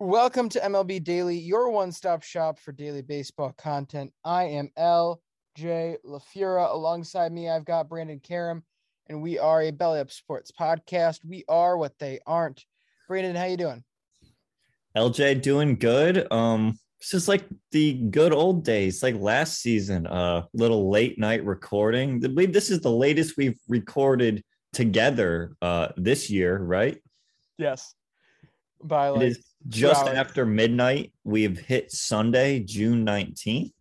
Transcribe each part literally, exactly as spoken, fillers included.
Welcome to M L B Daily, your one-stop shop for daily baseball content. I am L J LaFura. Alongside me, I've got Brandon Karam, and we are a Belly Up Sports podcast. We are what they aren't. Brandon, how you doing? L J, doing good. Um, it's just like the good old days, like last season, a uh, little late night recording. I believe this is the latest we've recorded together uh, this year, right? Yes. By like, it is just wow. After midnight. We've hit Sunday, June nineteenth.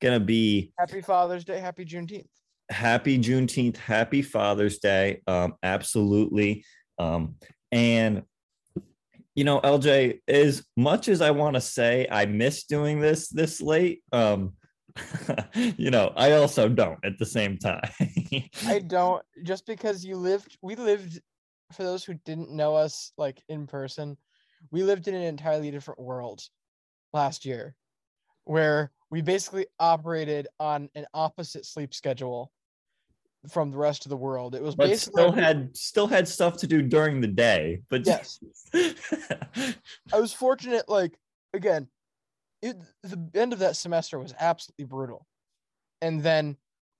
Gonna be happy Father's Day, happy Juneteenth. Happy Juneteenth, happy Father's Day. Um, absolutely. Um, and you know, L J, as much as I want to say I miss doing this this late, um, you know, I also don't at the same time. I don't, just because you lived, we lived, for those who didn't know us like in person, we lived in an entirely different world last year where we basically operated on an opposite sleep schedule from the rest of the world. It was but basically still had still had stuff to do during the day, but yes. I was fortunate. Like again, it, the end of that semester was absolutely brutal. And then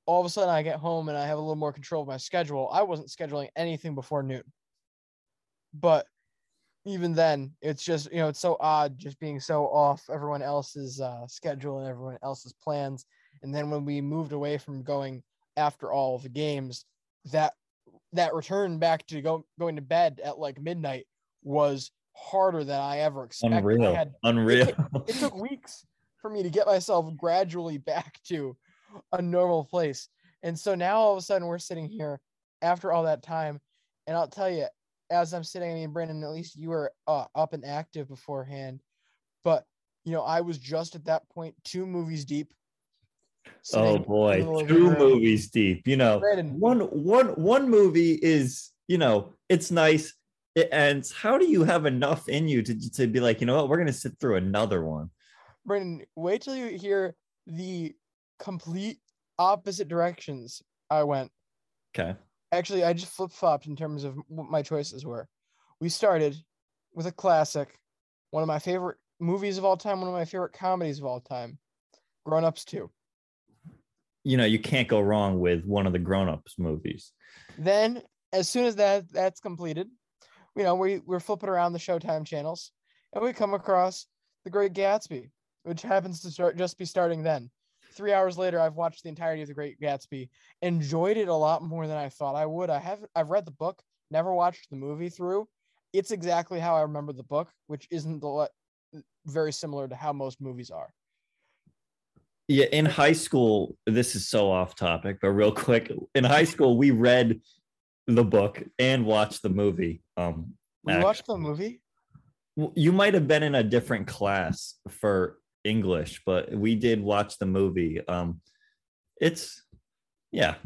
all of a sudden I get home and I have a little more control of my schedule. I wasn't scheduling anything before noon, but even then, it's just, you know, it's so odd just being so off everyone else's uh, schedule and everyone else's plans. And then when we moved away from going after all the games, that that return back to go, going to bed at like midnight was harder than I ever expected. Unreal. I had, Unreal. It, it took weeks for me to get myself gradually back to a normal place. And so now all of a sudden we're sitting here after all that time. And I'll tell you, as I'm sitting, I mean, Brandon, at least you were uh, up and active beforehand, but you know, I was just at that point, two movies deep. Oh boy, two movies deep. You know, one one one movie is, you know, it's nice. It ends. How do you have enough in you to, to be like, you know what, we're gonna sit through another one? Brandon, wait till you hear the complete opposite directions I went. Okay. Actually, I just flip-flopped in terms of what my choices were. We started with a classic, one of my favorite movies of all time, one of my favorite comedies of all time, Grown Ups two. You know, you can't go wrong with one of the Grown-Ups movies. Then as soon as that that's completed, you know, we, we're flipping around the Showtime channels and we come across The Great Gatsby, which happens to start just be starting then. Three hours later, I've watched the entirety of The Great Gatsby, enjoyed it a lot more than I thought I would. I haven't I've read the book, never watched the movie through. It's exactly how I remember the book, which isn't the very similar to how most movies are. Yeah, in high school, this is so off topic, but real quick, in high school, we read the book and watched the movie. Um, we actually watched the movie? you might have been in a different class for English, but we did watch the movie. Um, it's, yeah,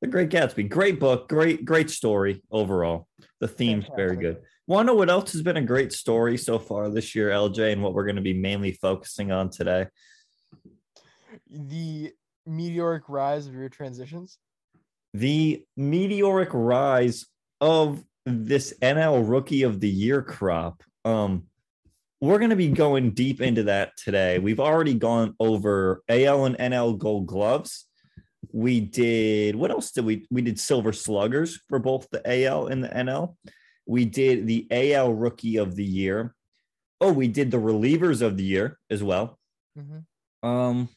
The Great Gatsby. Great book, great, great story overall. The theme's very good. Want to know what else has been a great story so far this year, L J, and what we're going to be mainly focusing on today? The meteoric rise of your transitions. The meteoric rise of this N L Rookie of the Year crop. Um, we're going to be going deep into that today. We've already gone over A L and N L Gold Gloves. We did, what else did we, we did Silver Sluggers for both the A L and the N L. We did the A L Rookie of the Year. Oh, we did the Relievers of the Year as well. Mm-hmm. Um,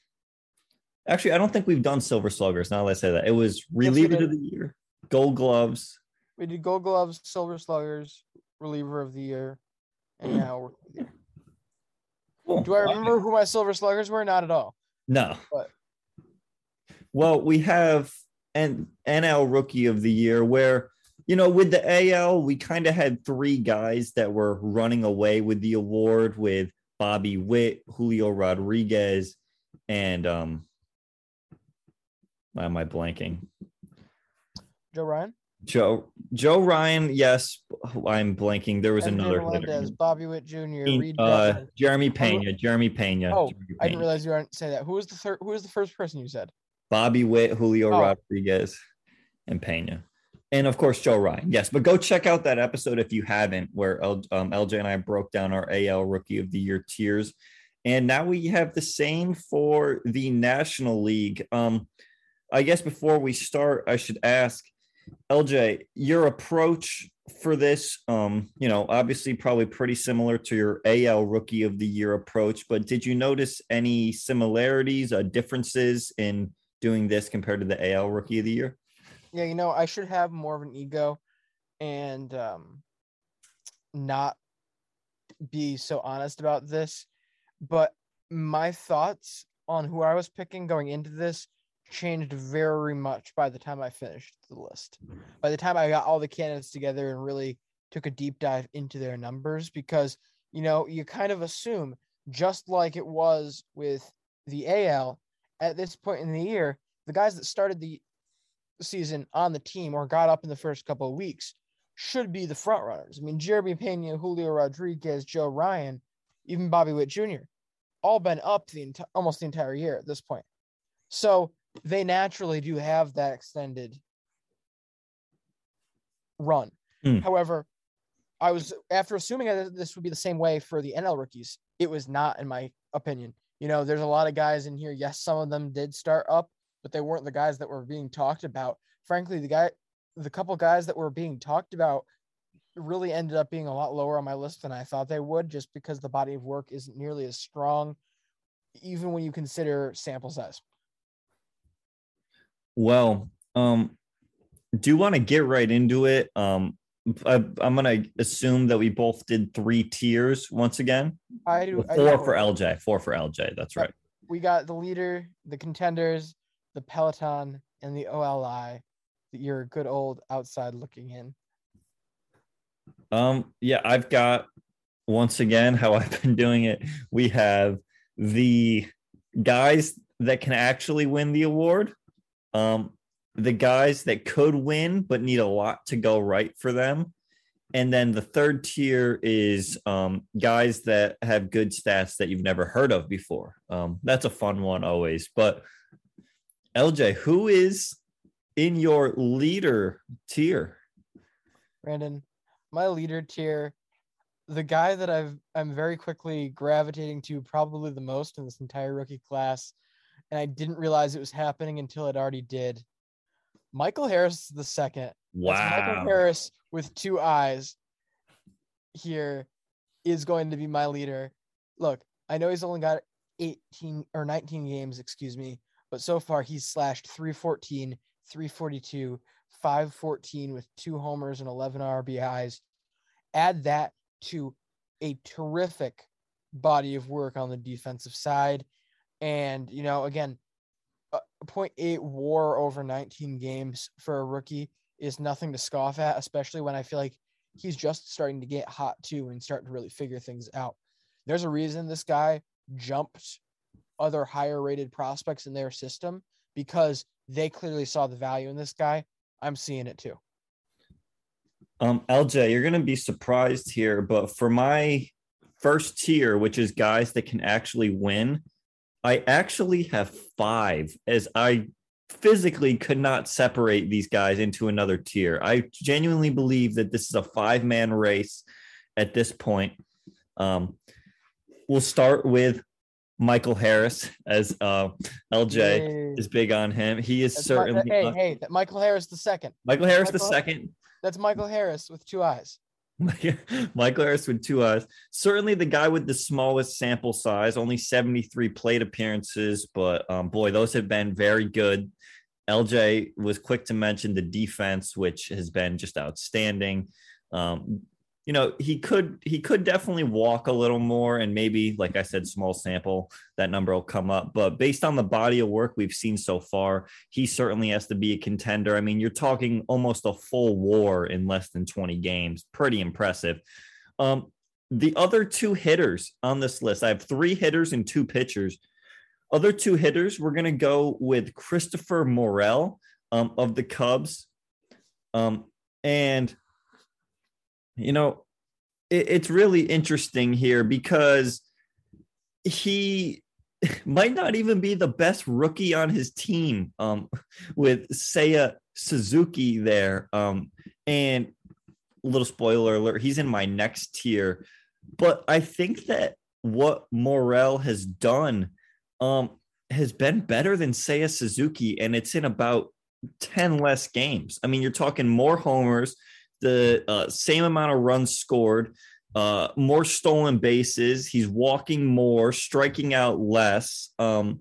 actually, I don't think we've done Silver Sluggers. Now that I say that, it was Reliever yes, of the Year, Gold Gloves. We did Gold Gloves, Silver Sluggers, Reliever of the Year, and now Rookie of the Year. Cool. Do I remember who my Silver Sluggers were? Not at all. No. But. Well, we have an N L Rookie of the Year where, you know, with the A L, we kind of had three guys that were running away with the award, with Bobby Witt, Julio Rodriguez, and um, why am I blanking? Joe Ryan? Joe Joe Ryan, yes. I'm blanking. There was Edwin another Melendez, Bobby Witt Junior, Reed uh, Jeremy Pena, Jeremy Pena. Oh, Jeremy Pena. I didn't realize you weren't saying that. Who was the third? Who was the first person you said? Bobby Witt, Julio oh. Rodriguez, and Pena. And, of course, Joe Ryan. Yes, but go check out that episode if you haven't, where L, um, L J and I broke down our A L Rookie of the Year tiers. And now we have the same for the National League. Um, I guess before we start, I should ask, L J, your approach for this, um, you know, obviously probably pretty similar to your A L Rookie of the Year approach, but did you notice any similarities or differences in doing this compared to the A L Rookie of the Year? Yeah, you know, I should have more of an ego and um, not be so honest about this. But my thoughts on who I was picking going into this changed very much by the time I finished the list. By the time I got all the candidates together and really took a deep dive into their numbers, because, you know, you kind of assume, just like it was with the A L, at this point in the year, the guys that started the season on the team or got up in the first couple of weeks should be the front runners. I mean, Jeremy Pena, Julio Rodriguez, Joe Ryan, even Bobby Witt Junior, all been up the enti- almost the entire year at this point. So they naturally do have that extended run. Mm. However, I was, after assuming that this would be the same way for the N L rookies, it was not, in my opinion. You know, there's a lot of guys in here. Yes, some of them did start up, but they weren't the guys that were being talked about. Frankly, the guy, the couple guys that were being talked about really ended up being a lot lower on my list than I thought they would, just because the body of work isn't nearly as strong, even when you consider sample size. Well, um, do you want to get right into it? Um, I, I'm going to assume that we both did three tiers once again. I do. Four I do. for L J, four for L J. That's right. We got the leader, the contenders, the Peloton, and the O L I, that you're a good old outside looking in. Um, yeah, I've got, once again, how I've been doing it. We have the guys that can actually win the award, um, the guys that could win but need a lot to go right for them, and then the third tier is um, guys that have good stats that you've never heard of before. Um, that's a fun one always, but L J, who is in your leader tier? Brandon, my leader tier, the guy that I've, I'm very quickly gravitating to probably the most in this entire rookie class, and I didn't realize it was happening until it already did. Michael Harris the second. Wow. That's Michael Harris with two eyes here is going to be my leader. Look, I know he's only got eighteen or nineteen games, excuse me, but so far he's slashed three fourteen, three forty-two, five fourteen with two homers and eleven R B Is. Add that to a terrific body of work on the defensive side. And, you know, again, point eight WAR over nineteen games for a rookie is nothing to scoff at, especially when I feel like he's just starting to get hot too and start to really figure things out. There's a reason this guy jumped other higher rated prospects in their system, because they clearly saw the value in this guy. I'm seeing it too. Um, L J, you're going to be surprised here, but for my first tier, which is guys that can actually win, I actually have five, as I physically could not separate these guys into another tier. I genuinely believe that this is a five-man race at this point. Um, we'll start with Michael Harris, as uh, L J hey. is big on him. He is that's certainly my, hey, on, hey, that Michael Harris the second. Michael Harris Michael, the second. That's Michael Harris with two eyes. Michael Harris with two eyes. Certainly the guy with the smallest sample size, only seventy-three plate appearances, but um, boy, those have been very good. L J was quick to mention the defense, which has been just outstanding. Um, you know, he could, he could definitely walk a little more, and maybe, like I said, small sample, that number will come up, but based on the body of work we've seen so far, he certainly has to be a contender. I mean, you're talking almost a full war in less than twenty games. Pretty impressive. Um, the other two hitters on this list, I have three hitters and two pitchers. Other two hitters, we're going to go with Christopher Morel um, of the Cubs. Um, and You know, it, it's really interesting here because he might not even be the best rookie on his team um, with Seiya Suzuki there. Um, and a little spoiler alert, he's in my next tier. But I think that what Morel has done um, has been better than Seiya Suzuki, and it's in about ten less games. I mean, you're talking more homers, the uh, same amount of runs scored, uh, more stolen bases. He's walking more, striking out less. Um,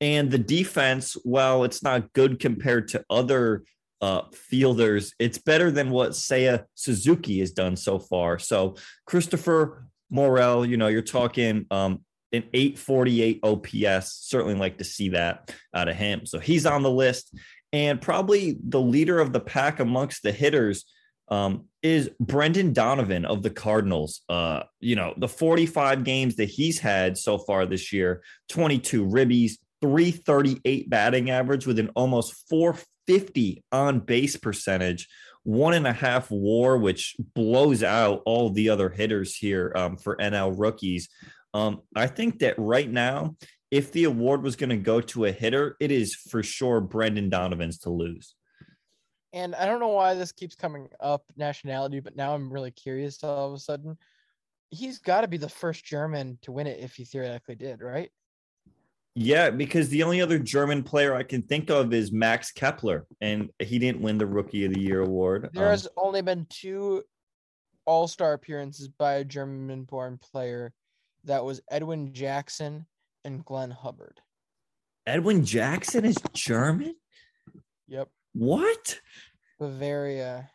and the defense, while it's not good compared to other uh, fielders, it's better than what Seiya Suzuki has done so far. So Christopher Morel, you know, you're talking um, an eight forty-eight O P S. Certainly like to see that out of him. So he's on the list, and probably the leader of the pack amongst the hitters Um, is Brendan Donovan of the Cardinals. Uh, you know, the forty-five games that he's had so far this year, twenty-two ribbies, three thirty-eight batting average with an almost four fifty on base percentage, one and a half war, which blows out all the other hitters here um, for N L rookies. Um, I think that right now, if the award was going to go to a hitter, it is for sure Brendan Donovan's to lose. And I don't know why this keeps coming up, nationality, but now I'm really curious all of a sudden. He's got to be the first German to win it if he theoretically did, right? Yeah, because the only other German player I can think of is Max Kepler, and he didn't win the Rookie of the Year award. There um, has only been two all-star appearances by a German-born player. That was Edwin Jackson and Glenn Hubbard. Edwin Jackson is German? Yep. What? Bavaria.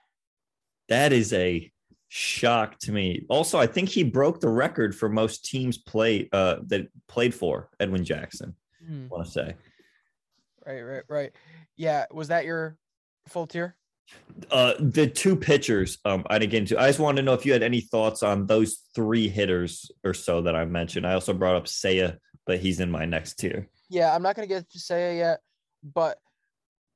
That is a shock to me. Also, I think he broke the record for most teams played uh, that played for Edwin Jackson. Mm. I want to say. Right, right, right. Yeah, was that your full tier? Uh, the two pitchers. Um, I didn't get into. I just wanted to know if you had any thoughts on those three hitters or so that I mentioned. I also brought up Seiya, but he's in my next tier. Yeah, I'm not going to get to Seiya yet, but.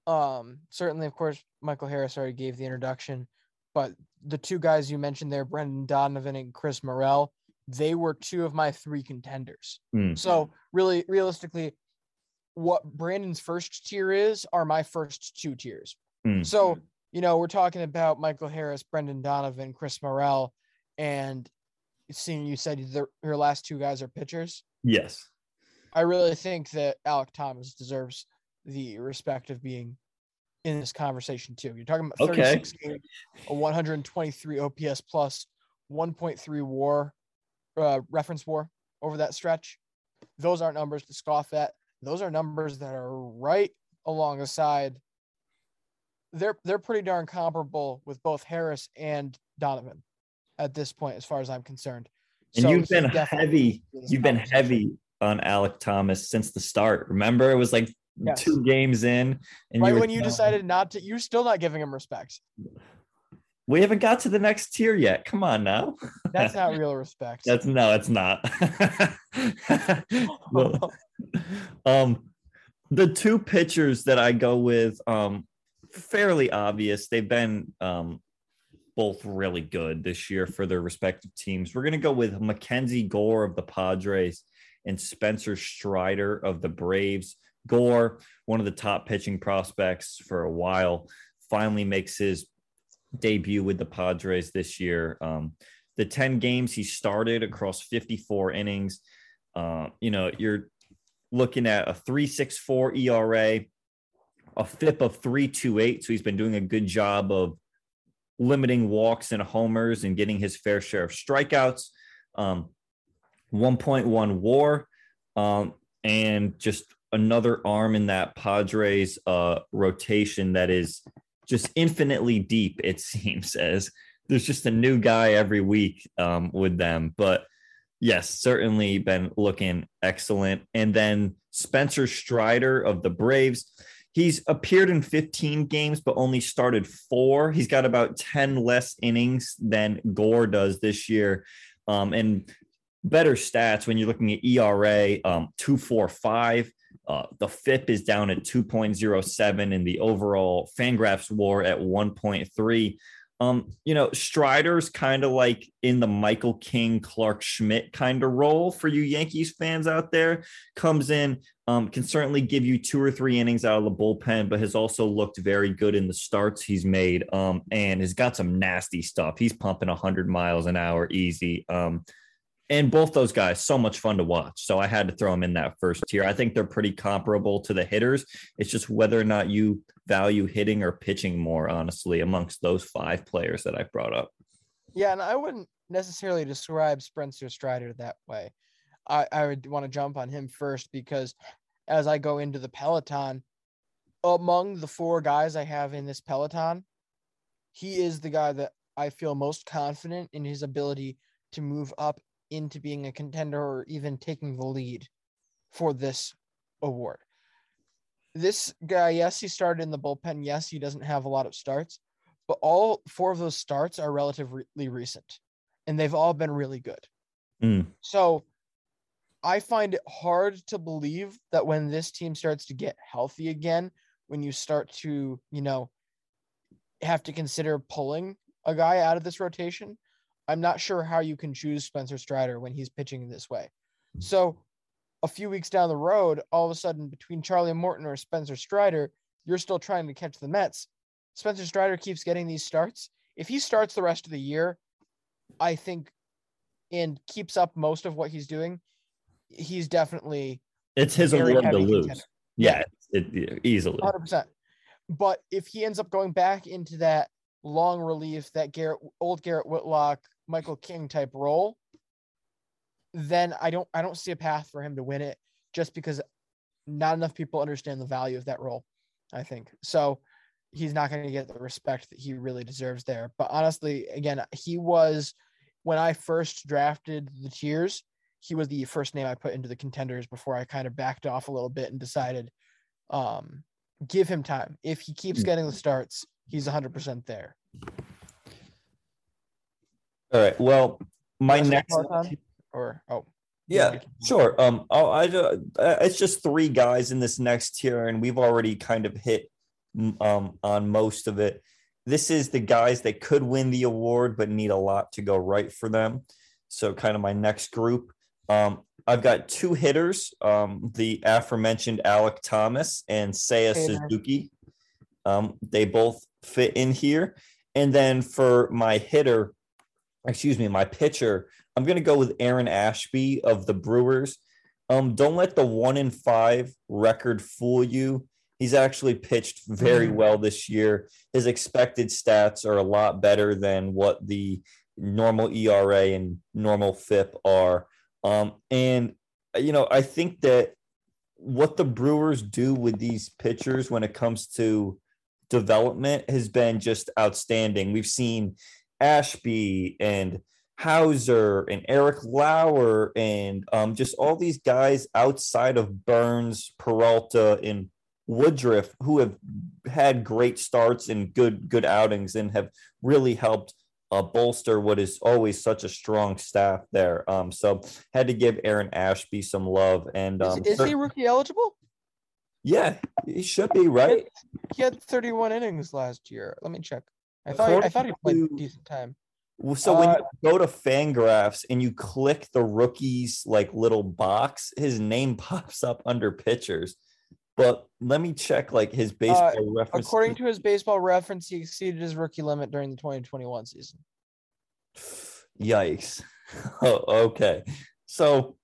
Um, certainly, of course, Michael Harris already gave the introduction, but the two guys you mentioned there, Brendan Donovan and Chris Morel, they were two of my three contenders. Mm. So really, realistically, what Brandon's first tier is are my first two tiers. Mm. So, you know, we're talking about Michael Harris, Brendan Donovan, Chris Morel, and seeing you said your last two guys are pitchers. Yes. I really think that Alek Thomas deserves the respect of being in this conversation too. You're talking about thirty-six okay. games, a one twenty-three O P S plus, one point three war, uh, reference war over that stretch. Those aren't numbers to scoff at. Those are numbers that are right along the side. They're, they're pretty darn comparable with both Harris and Donovan at this point, as far as I'm concerned. And so you've been heavy. You've been heavy on Alek Thomas since the start. Remember, it was like, yes. Two games in, and right you when you decided not to, you're still not giving him respect. We haven't got to the next tier yet. Come on now. That's not real respect. That's no, it's not. Well, um, the two pitchers that I go with, um, fairly obvious. They've been um, both really good this year for their respective teams. We're going to go with Mackenzie Gore of the Padres and Spencer Strider of the Braves. Gore, one of the top pitching prospects for a while, finally makes his debut with the Padres this year. Um, the ten games he started across fifty-four innings, uh, you know, you're looking at a three point six four E R A, a F I P of three point two eight. So he's been doing a good job of limiting walks and homers and getting his fair share of strikeouts, um, one point one WAR, um, and just another arm in that Padres uh, rotation that is just infinitely deep, it seems, as there's just a new guy every week um, with them. But yes, certainly been looking excellent. And then Spencer Strider of the Braves, he's appeared in fifteen games, but only started four. He's got about ten less innings than Gore does this year. Um, and better stats when you're looking at E R A, um, two point four five. Uh, the F I P is down at two point oh seven and the overall Fangraphs WAR at one point three. Um, you know, Strider's kind of like in the Michael King, Clark Schmidt kind of role for you Yankees fans out there. Comes in, um, can certainly give you two or three innings out of the bullpen, but has also looked very good in the starts he's made, um, and has got some nasty stuff. He's pumping one hundred miles an hour easy. Um, And both those guys, so much fun to watch. So I had to throw them in that first tier. I think they're pretty comparable to the hitters. It's just whether or not you value hitting or pitching more, honestly, amongst those five players that I brought up. Yeah, and I wouldn't necessarily describe Spencer Strider that way. I, I would want to jump on him first because as I go into the Peloton, among the four guys I have in this Peloton, he is the guy that I feel most confident in his ability to move up into being a contender or even taking the lead for this award. This guy, yes, he started in the bullpen. Yes, he doesn't have a lot of starts, but all four of those starts are relatively recent and they've all been really good. Mm. So I find it hard to believe that when this team starts to get healthy again, when you start to, you know, have to consider pulling a guy out of this rotation, I'm not sure how you can choose Spencer Strider when he's pitching in this way. So a few weeks down the road, all of a sudden between Charlie Morton or Spencer Strider, you're still trying to catch the Mets. Spencer Strider keeps getting these starts. If he starts the rest of the year, I think, and keeps up most of what he's doing, he's definitely. It's his award to lose. Contender. Yeah, it, it, easily. one hundred percent. But if he ends up going back into that long relief, that Garrett, old Garrett Whitlock, Michael King type role, then I don't, I don't see a path for him to win it just because not enough people understand the value of that role, I think. So he's not going to get the respect that he really deserves there. But honestly, again, he was, when I first drafted the tiers, he was the first name I put into the contenders before I kind of backed off a little bit and decided, um, give him time. If he keeps getting the starts, he's one hundred percent there. All right. Well, my next or oh yeah, sure. Um, oh, I uh, it's just three guys in this next tier, and we've already kind of hit um on most of it. This is the guys that could win the award, but need a lot to go right for them. So, kind of my next group. Um, I've got two hitters. Um, the aforementioned Alek Thomas and Seiya Suzuki. Um, they both fit in here, and then for my hitter. Excuse me, my pitcher, I'm going to go with Aaron Ashby of the Brewers. Um, don't let the one in five record fool you. He's actually pitched very well this year. His expected stats are a lot better than what the normal E R A and normal F I P are. Um, and, you know, I think that what the Brewers do with these pitchers when it comes to development has been just outstanding. We've seen Ashby and Hauser and Eric Lauer and um, just all these guys outside of Burns, Peralta, and Woodruff, who have had great starts and good good outings and have really helped uh, bolster what is always such a strong staff there. Um, so had to give Aaron Ashby some love. And um, is, is he rookie eligible? Yeah, he should be, right? He had thirty-one innings last year. Let me check. I thought he, I thought he played a decent time. So when you go to Fangraphs and you click the rookie's like little box, his name pops up under pitchers. But let me check like his baseball uh, reference. According to his baseball reference, he exceeded his rookie limit during the twenty twenty-one season. Yikes. Oh, okay. So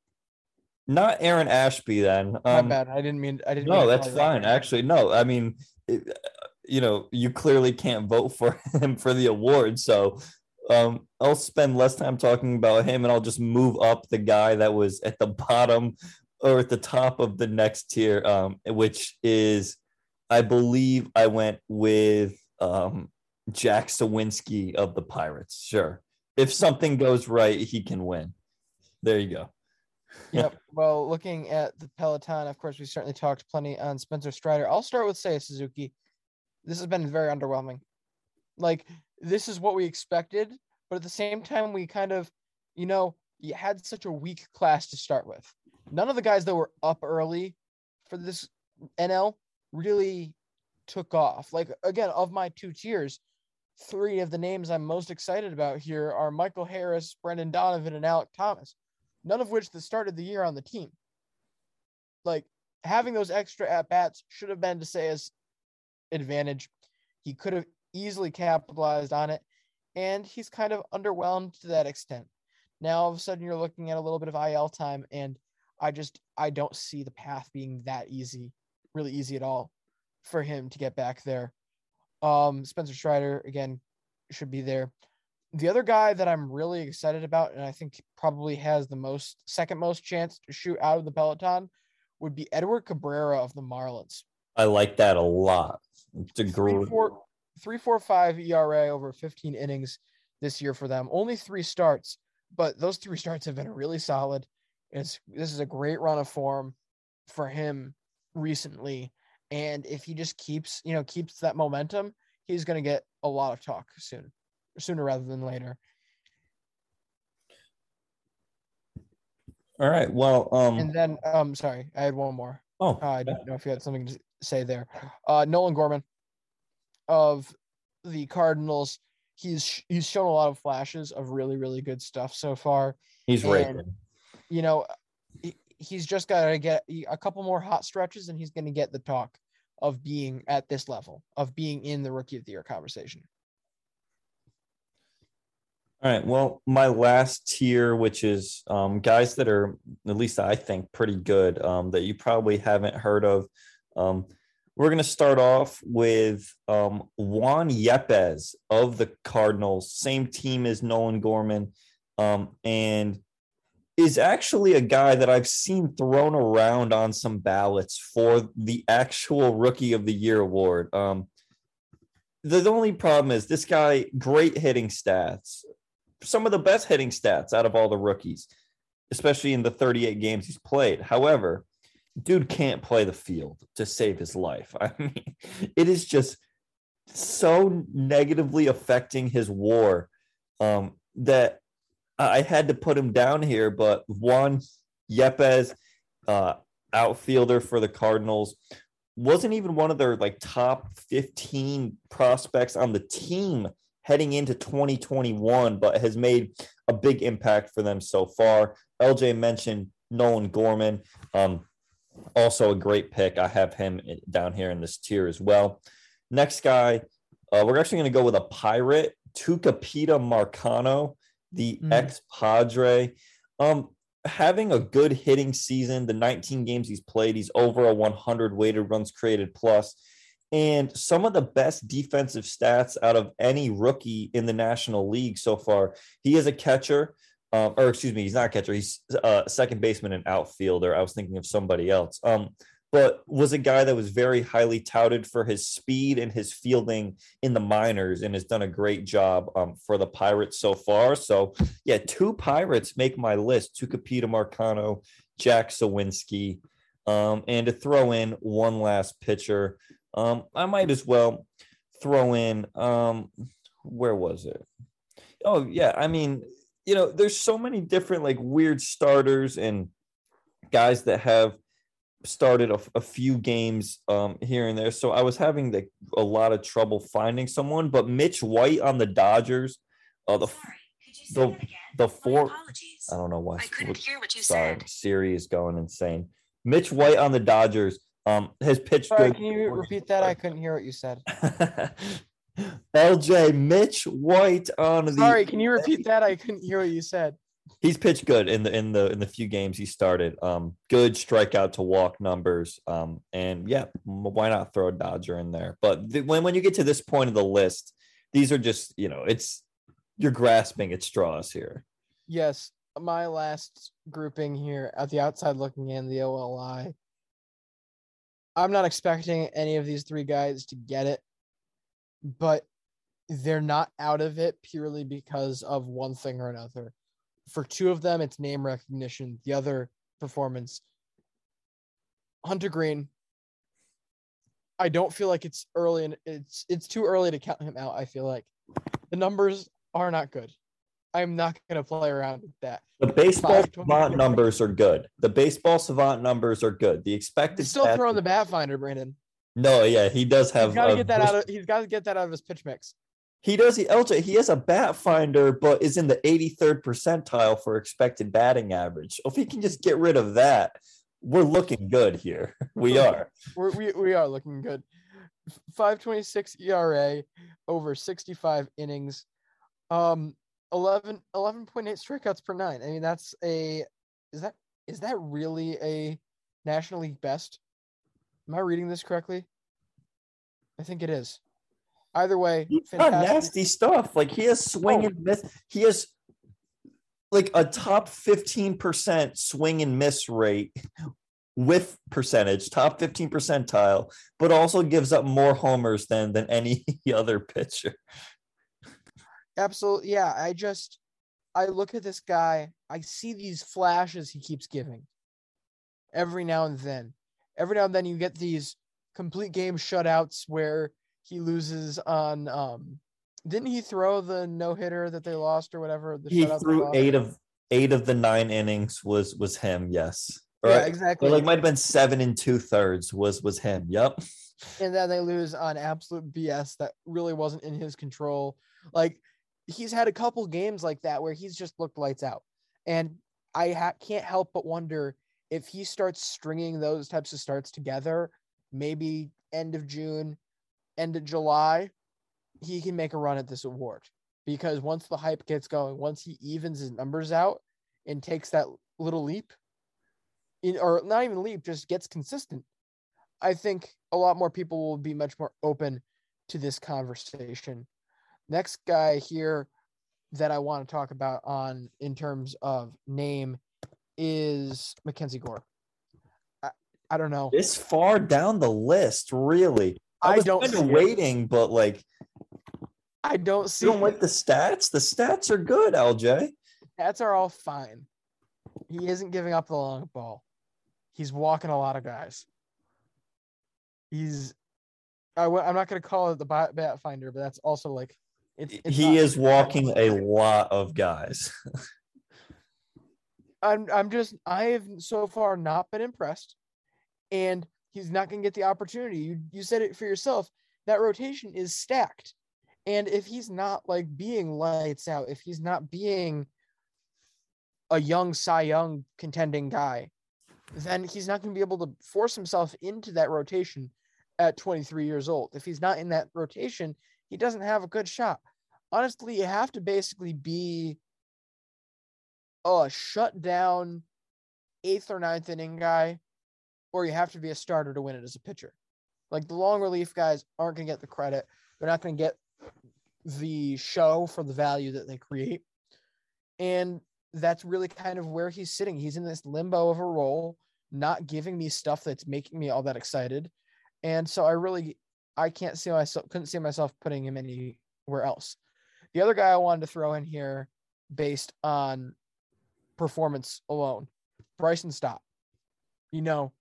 not Aaron Ashby then. Um, My bad. I didn't mean I didn't No, mean that's fine. That. Actually, no. I mean, it, you know, you clearly can't vote for him for the award, so Um, I'll spend less time talking about him, and I'll just move up the guy that was at the bottom or at the top of the next tier, um, which is, I believe I went with um, Jack Suwinski of the Pirates. Sure. If something goes right, he can win. There you go. Yep. Well, looking at the Peloton, of course, we certainly talked plenty on Spencer Strider. I'll start with Seiya Suzuki. This has been very underwhelming. Like, this is what we expected, but at the same time, we kind of, you know, you had such a weak class to start with. None of the guys that were up early for this N L really took off. Like, again, of my two tiers, three of the names I'm most excited about here are Michael Harris, Brendan Donovan, and Alek Thomas, none of which that started the year on the team. Like, having those extra at-bats should have been to Seiya's advantage. He could have easily capitalized on it, and he's kind of underwhelmed to that extent. Now all of a sudden you're looking at a little bit of I L time, and I just I don't see the path being that easy, really easy at all, for him to get back there. Um, Spencer Strider again should be there. The other guy that I'm really excited about, and I think probably has the most second most chance to shoot out of the Peloton, would be Edward Cabrera of the Marlins. I like that a lot. It's a great. three four five E R A over fifteen innings this year for them. Only three starts, but those three starts have been really solid. It's, this is a great run of form for him recently. And if he just keeps, you know, keeps that momentum, he's going to get a lot of talk soon, sooner rather than later. All right. Well, um, and then, um, sorry, I had one more. Oh, uh, I don't know if you had something to say there. Uh, Nolan Gorman of the Cardinals, he's he's shown a lot of flashes of really, really good stuff so far. He's right. You know, he, he's just got to get a couple more hot stretches, and he's going to get the talk of being at this level, of being in the Rookie of the Year conversation. All right. Well, my last tier, which is um, guys that are, at least I think, pretty good, um, that you probably haven't heard of. Um, We're going to start off with um, Juan Yepes of the Cardinals, same team as Nolan Gorman, um, and is actually a guy that I've seen thrown around on some ballots for the actual Rookie of the Year award. Um, the, the only problem is this guy, great hitting stats, some of the best hitting stats out of all the rookies, especially in the thirty-eight games he's played. However, dude can't play the field to save his life. I mean, it is just so negatively affecting his WAR um, that I had to put him down here. But Juan Yepes, uh, outfielder for the Cardinals, wasn't even one of their like top fifteen prospects on the team heading into twenty twenty-one, but has made a big impact for them so far. L J mentioned Nolan Gorman. Um, Also a great pick. I have him down here in this tier as well. Next guy, uh, we're actually going to go with a Pirate, Tucapita Marcano, the mm. ex-Padre. Um, having a good hitting season, the nineteen games he's played, he's over a one hundred weighted runs created plus, and some of the best defensive stats out of any rookie in the National League so far. He is a catcher. Um, or excuse me, he's not a catcher. He's a uh, second baseman and outfielder. I was thinking of somebody else, um, but was a guy that was very highly touted for his speed and his fielding in the minors, and has done a great job um, for the Pirates so far. So, yeah, two Pirates make my list. Tucapita Marcano, Jack Suwinski, um, and to throw in one last pitcher, um, I might as well throw in, um, where was it? Oh, yeah. I mean, you know, there's so many different like weird starters and guys that have started a, a few games um, here and there. So I was having the, a lot of trouble finding someone, but Mitch White on the Dodgers, uh, the Sorry. The the four I don't know why I couldn't hear what you said. Siri is going insane. Mitch White on the Dodgers um has pitched. Sorry, good. Can you repeat that? I couldn't hear what you said. L J Mitch White on the. Sorry, can you repeat that? I couldn't hear what you said. He's pitched good in the in the in the few games he started. Um, good strikeout to walk numbers. Um, and yeah, why not throw a Dodger in there? But the, when when you get to this point of the list, these are just you know it's. You're grasping at straws here. Yes. My last grouping here at the outside looking in, the O L I. I'm not expecting any of these three guys to get it, but they're not out of it purely because of one thing or another. For two of them, it's name recognition. The other, performance. Hunter Green. I don't feel like it's early and it's it's too early to count him out. I feel like the numbers are not good. I'm not going to play around with that. The baseball savant numbers are good. The baseball savant numbers are good. The expected he's still throwing the bat finder, Brandon. No, yeah, he does have. He's got to get that out of. He's got to get that out of his pitch mix. He does. He L J. He has a bat finder, but is in the eighty-third percentile for expected batting average. So if he can just get rid of that, we're looking good here. We are. We're, we we are looking good. five twenty-six E R A over sixty-five innings. Um, eleven, eleven point eight strikeouts per nine. I mean, that's a, is that, is that really a National League best? Am I reading this correctly? I think it is. Either way, he's got nasty stuff. Like he has swing and miss. He has like a top fifteen percent swing and miss rate with percentage, top fifteen percentile, but also gives up more homers than, than any other pitcher. Absolutely. Yeah. I just, I look at this guy, I see these flashes he keeps giving every now and then. Every now and then you get these complete game shutouts where he loses on, um, didn't he throw the no hitter that they lost or whatever? The he threw eight of eight of the nine innings was, was him. Yes. Or, yeah, exactly. Like might've been seven and two thirds was, was him. Yep. And then they lose on absolute B S that really wasn't in his control. Like, he's had a couple games like that where he's just looked lights out. And I ha- can't help but wonder if he starts stringing those types of starts together, maybe end of June, end of July, he can make a run at this award. Because once the hype gets going, once he evens his numbers out and takes that little leap, in, or not even leap, just gets consistent, I think a lot more people will be much more open to this conversation. Next guy here that I want to talk about on in terms of name is Mackenzie Gore. I, I don't know. This far down the list, really. I, I was don't kind of waiting, it. But like I don't see you don't like the stats. The stats are good, L J. Stats are all fine. He isn't giving up the long ball. He's walking a lot of guys. He's I w- I'm not going to call it the bat finder, but that's also like It's, it's he is walking a lot of guys. I'm I'm just I have so far not been impressed, and he's not going to get the opportunity. You you said it for yourself. That rotation is stacked, and if he's not like being lights out, if he's not being a young Cy Young contending guy, then he's not going to be able to force himself into that rotation at twenty-three years old. If he's not in that rotation, he doesn't have a good shot. Honestly, you have to basically be a shut down eighth or ninth inning guy, or you have to be a starter to win it as a pitcher. Like the long relief guys aren't going to get the credit. They're not going to get the show for the value that they create. And that's really kind of where he's sitting. He's in this limbo of a role, not giving me stuff that's making me all that excited. And so I really... I can't see myself, couldn't see myself putting him anywhere else. The other guy I wanted to throw in here based on performance alone, Bryson Stott. You know,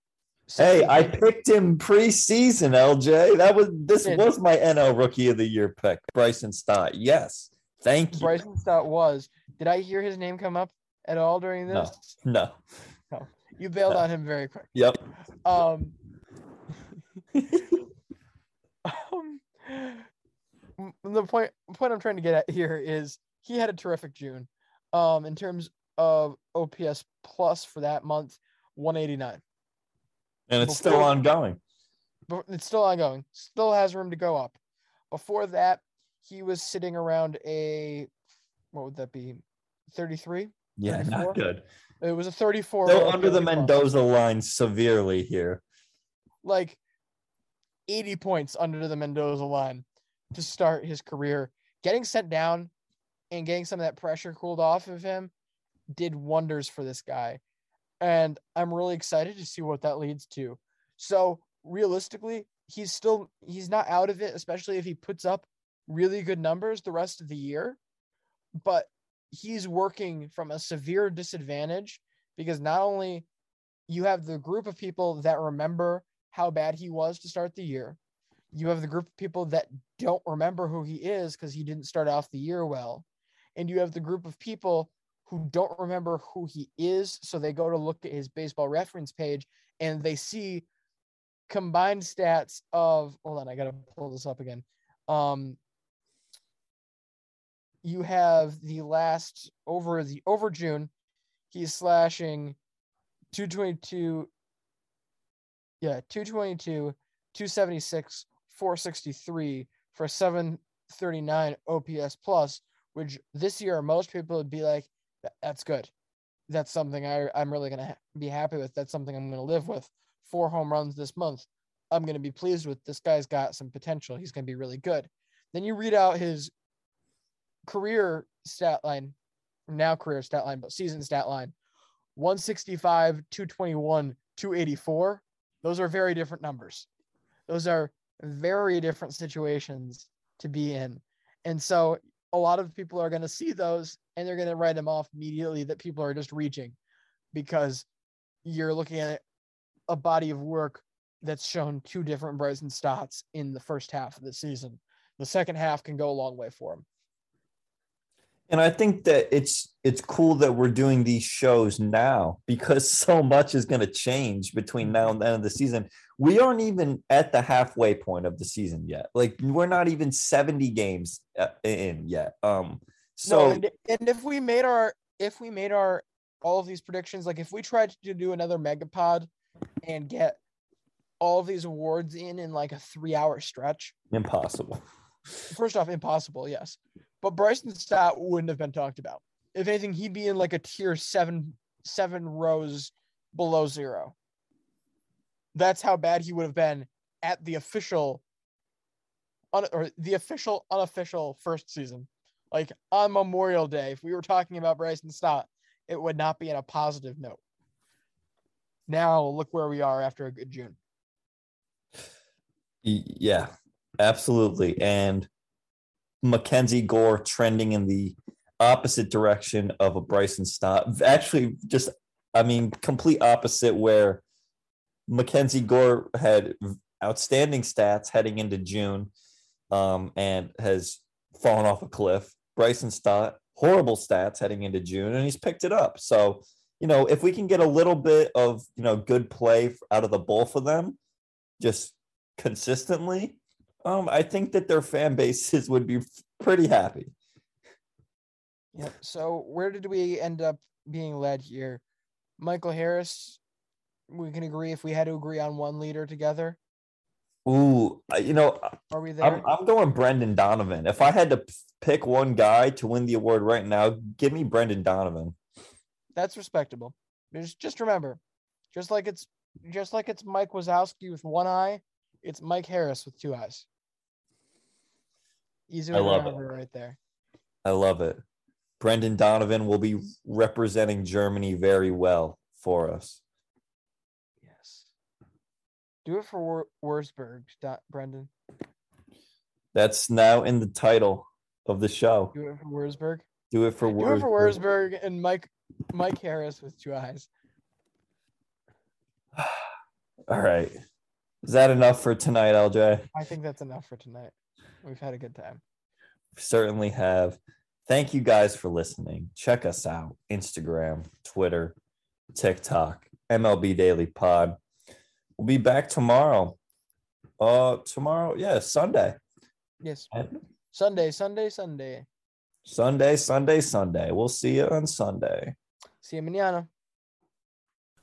Hey, I picked him preseason, L J. That was this was my N L Rookie of the Year pick, Bryson Stott. Yes, thank you. Bryson Stott was. Did I hear his name come up at all during this? No, no. no. You bailed no. on him very quick. Yep. Um. um the point point I'm trying to get at here is he had a terrific June. Um, in terms of O P S plus for that month, one eighty-nine. And it's Before, still ongoing. It's still ongoing. Still has room to go up. Before that, he was sitting around a, what would that be, thirty-three? Yeah, thirty-four? Not good. It was a thirty-four. Still under the Mendoza month. line severely here. Like eighty points under the Mendoza line to start his career. Getting sent down and getting some of that pressure cooled off of him did wonders for this guy. And I'm really excited to see what that leads to. So realistically, he's still, he's not out of it, especially if he puts up really good numbers the rest of the year, but he's working from a severe disadvantage because not only you have the group of people that remember how bad he was to start the year, you have the group of people that don't remember who he is because he didn't start off the year well. And you have the group of people who don't remember who he is, so they go to look at his baseball reference page, and they see combined stats of, hold on, I got to pull this up again. Um, you have the last, over the over June, he's slashing two twenty-two, yeah, two twenty-two, two seventy-six, four sixty-three for seven thirty-nine O P S plus, which this year most people would be like, that's good. That's something I, I'm really going to ha- be happy with. That's something I'm going to live with. Four home runs this month. I'm going to be pleased with. This guy's got some potential. He's going to be really good. Then you read out his career stat line, now career stat line, but season stat line, one sixty-five, two twenty-one, two eighty-four. Those are very different numbers. Those are very different situations to be in. And so a lot of people are going to see those and they're going to write them off immediately, that people are just reaching, because you're looking at a body of work that's shown two different Bryson Stotts in the first half of the season. The second half can go a long way for him. And I think that it's, it's cool that we're doing these shows now, because so much is going to change between now and the end of the season. We aren't even at the halfway point of the season yet. Like, we're not even seventy games in yet. Um, So, no, and, and if we made our, if we made our, all of these predictions, like if we tried to do another megapod and get all of these awards in, in like a three hour stretch, impossible. First off, impossible. Yes. But Bryson Stott wouldn't have been talked about. If anything, he'd be in like a tier seven, seven rows below zero. That's how bad he would have been at the official un, or the official, unofficial first season. Like on Memorial Day, if we were talking about Bryson Stott, it would not be in a positive note. Now look where we are after a good June. Yeah, absolutely. And Mackenzie Gore trending in the opposite direction of a Bryson Stott. Actually, just, I mean, complete opposite, where Mackenzie Gore had outstanding stats heading into June, um, and has fallen off a cliff. Bryson Stott, horrible stats heading into June, and he's picked it up. So, you know, if we can get a little bit of, you know, good play out of the both of them, just consistently, um, I think that their fan bases would be pretty happy. Yeah. So where did we end up being led here? Michael Harris, we can agree if we had to agree on one leader together. Ooh, you know, Are we there? I'm, I'm going Brendan Donovan. If I had to pick one guy to win the award right now, give me Brendan Donovan. That's respectable. Just, just remember, just like it's just like it's Mike Wazowski with one eye, it's Mike Harris with two eyes. Easy to remember right there. I love it. Brendan Donovan will be representing Germany very well for us. Do it for Wurzburg, Brendan. That's now in the title of the show. Do it for Wurzburg. Do it for Wurzburg. Do it for Wurzburg and Mike Mike Harris with two eyes. All right. Is that enough for tonight, L J? I think that's enough for tonight. We've had a good time. We certainly have. Thank you guys for listening. Check us out. Instagram, Twitter, TikTok, M L B Daily Pod. We'll be back tomorrow. Uh, tomorrow, yeah, Sunday. Yes. And Sunday, Sunday, Sunday. Sunday, Sunday, Sunday. We'll see you on Sunday. See you mañana.